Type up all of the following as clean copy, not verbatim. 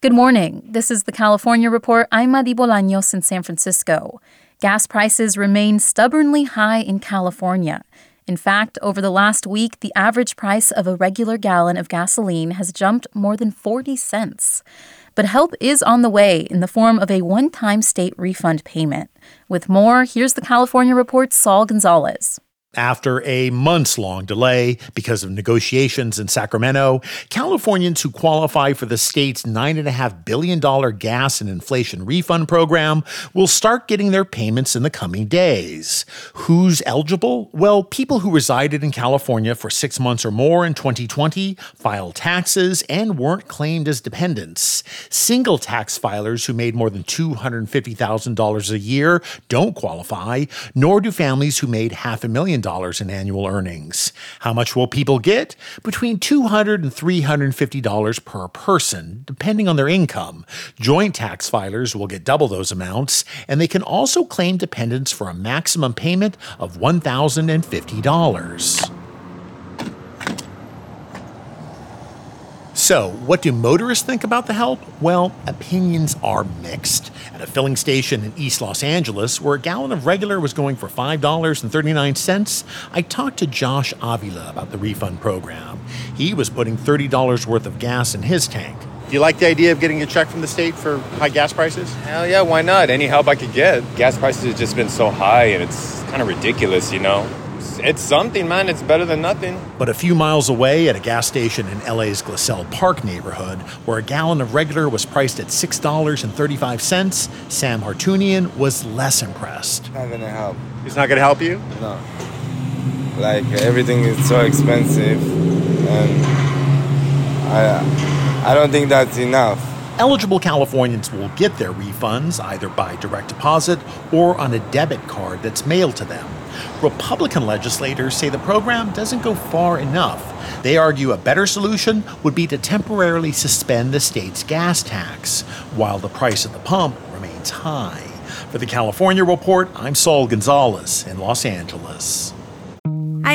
Good morning. This is The California Report. I'm Adi Bolaños in San Francisco. Gas prices remain stubbornly high in California. In fact, over the last week, the average price of a regular gallon of gasoline has jumped more than 40 cents. But help is on the way in the form of a one-time state refund payment. With more, here's The California Report's Saul Gonzalez. After a months-long delay because of negotiations in Sacramento, Californians who qualify for the state's $9.5 billion gas and inflation refund program will start getting their payments in the coming days. Who's eligible? Well, people who resided in California for 6 months or more in 2020, filed taxes, and weren't claimed as dependents. Single tax filers who made more than $250,000 a year don't qualify, nor do families who made $500,000 in annual earnings. How much will people get? Between $200 and $350 per person, depending on their income. Joint tax filers will get double those amounts, and they can also claim dependents for a maximum payment of $1,050. So, what do motorists think about the help? Well, opinions are mixed. At a filling station in East Los Angeles, where a gallon of regular was going for $5.39, I talked to Josh Avila about the refund program. He was putting $30 worth of gas in his tank. Do you like the idea of getting a check from the state for high gas prices? Hell yeah, why not? Any help I could get. Gas prices have just been so high, and it's kind of ridiculous, you know? It's something, man. It's better than nothing. But a few miles away at a gas station in LA's Glacelle Park neighborhood, where a gallon of regular was priced at $6.35, Sam Hartunian was less impressed. It's not going to help. It's not going to help you? No. Like, everything is so expensive, and I don't think that's enough. Eligible Californians will get their refunds either by direct deposit or on a debit card that's mailed to them. Republican legislators say the program doesn't go far enough. They argue a better solution would be to temporarily suspend the state's gas tax, while the price at the pump remains high. For the California Report, I'm Saul Gonzalez in Los Angeles. Hi,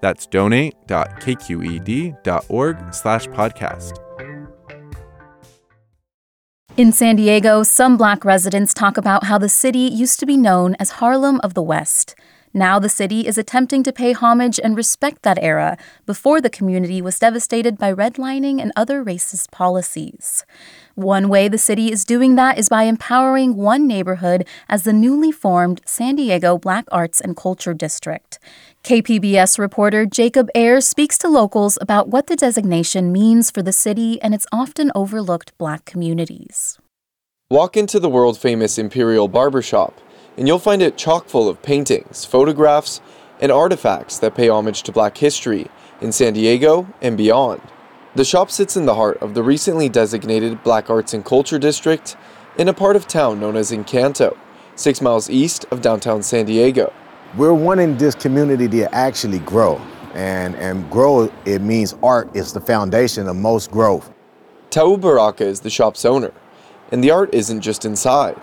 That's donate.kqed.org/podcast. In San Diego, some Black residents talk about how the city used to be known as Harlem of the West. Now the city is attempting to pay homage and respect that era before the community was devastated by redlining and other racist policies. One way the city is doing that is by empowering one neighborhood as the newly formed San Diego Black Arts and Culture District. KPBS reporter Jacob Aere speaks to locals about what the designation means for the city and its often overlooked Black communities. Walk into the world-famous Imperial Barbershop, and you'll find it chock full of paintings, photographs, and artifacts that pay homage to Black history in San Diego and beyond. The shop sits in the heart of the recently designated Black Arts and Culture District in a part of town known as Encanto, 6 miles east of downtown San Diego. We're wanting this community to actually grow, and grow, it means art is the foundation of most growth. Tau Baraka is the shop's owner, and the art isn't just inside.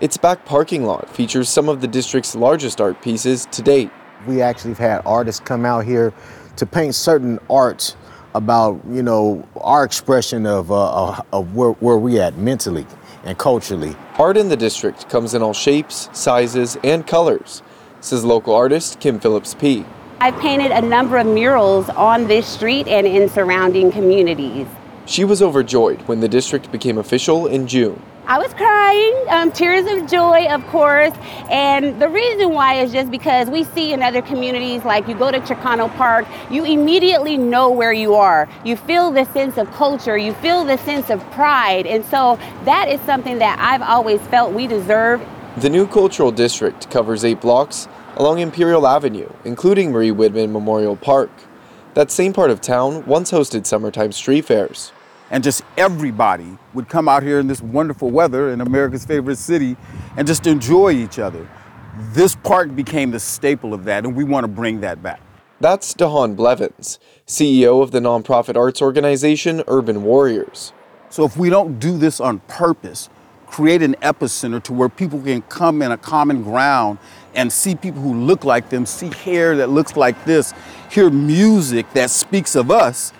Its back parking lot features some of the district's largest art pieces to date. We actually have had artists come out here to paint certain art about, you know, our expression of where we at mentally and culturally. Art in the district comes in all shapes, sizes, and colors, says local artist Kim Phillips-P. I've painted a number of murals on this street and in surrounding communities. She was overjoyed when the district became official in June. I was crying, tears of joy, of course, and the reason why is just because we see in other communities, like you go to Chicano Park, you immediately know where you are. You feel the sense of culture, you feel the sense of pride, and so that is something that I've always felt we deserve. The new cultural district covers 8 blocks along Imperial Avenue, including Marie Whitman Memorial Park. That same part of town once hosted summertime street fairs. And just everybody would come out here in this wonderful weather in America's favorite city and just enjoy each other. This park became the staple of that, and we want to bring that back. That's Dehawn Blevins, CEO of the nonprofit arts organization Urban Warriors. So if we don't do this on purpose, create an epicenter to where people can come in a common ground and see people who look like them, see hair that looks like this, hear music that speaks of us,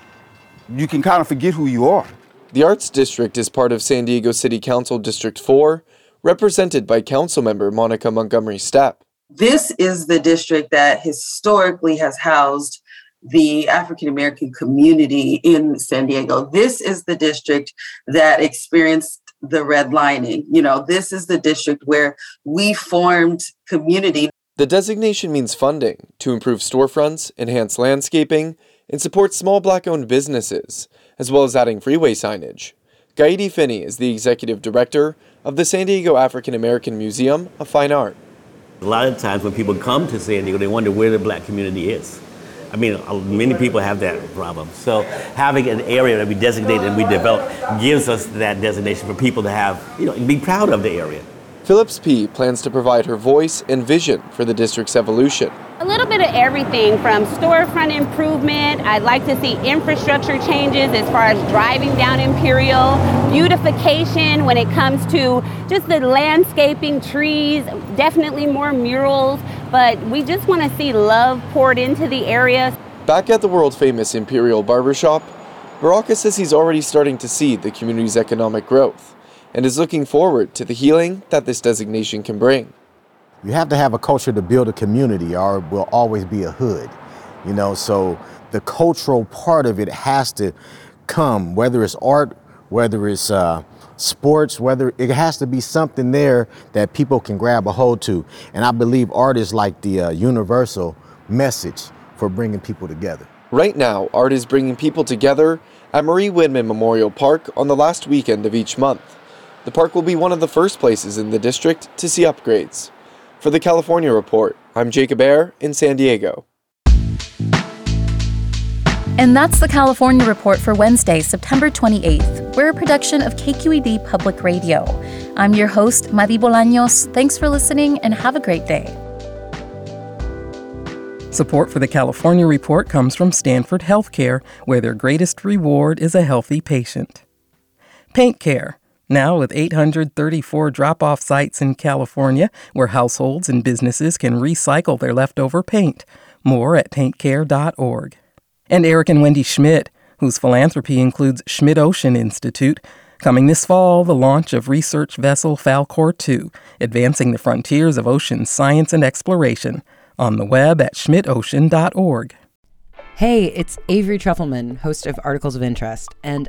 you can kind of forget who you are. The Arts District is part of San Diego City Council District 4, represented by Councilmember Monica Montgomery-Stapp. This is the district that historically has housed the African American community in San Diego. This is the district that experienced the redlining. You know, this is the district where we formed community. The designation means funding to improve storefronts, enhance landscaping, and support small Black-owned businesses, as well as adding freeway signage. Gaidi Finney is the executive director of the San Diego African American Museum of Fine Art. A lot of times when people come to San Diego, they wonder where the Black community is. I mean, many people have that problem. So having an area that we designate and we develop gives us that designation for people to have, you know, be proud of the area. Phillips-P plans to provide her voice and vision for the district's evolution. A little bit of everything from storefront improvement. I'd like to see infrastructure changes as far as driving down Imperial, beautification when it comes to just the landscaping, trees, definitely more murals, but we just want to see love poured into the area. Back at the world-famous Imperial Barbershop, Baraka says he's already starting to see the community's economic growth and is looking forward to the healing that this designation can bring. You have to have a culture to build a community, or it will always be a hood, you know, so the cultural part of it has to come, whether it's art, whether it's sports, whether it has to be something there that people can grab a hold to. And I believe art is like the universal message for bringing people together. Right now, art is bringing people together at Marie Whitman Memorial Park on the last weekend of each month. The park will be one of the first places in the district to see upgrades. For the California Report, I'm Jacob Aere in San Diego. And that's the California Report for Wednesday, September 28th. We're a production of KQED Public Radio. I'm your host, Adi Bolaños. Thanks for listening and have a great day. Support for the California Report comes from Stanford HealthCare, where their greatest reward is a healthy patient. Paint Care. Now with 834 drop-off sites in California where households and businesses can recycle their leftover paint. More at paintcare.org. And Eric and Wendy Schmidt, whose philanthropy includes Schmidt Ocean Institute. Coming this fall, the launch of research vessel Falkor 2, advancing the frontiers of ocean science and exploration. On the web at schmidtocean.org. Hey, it's Avery Truffleman, host of Articles of Interest, and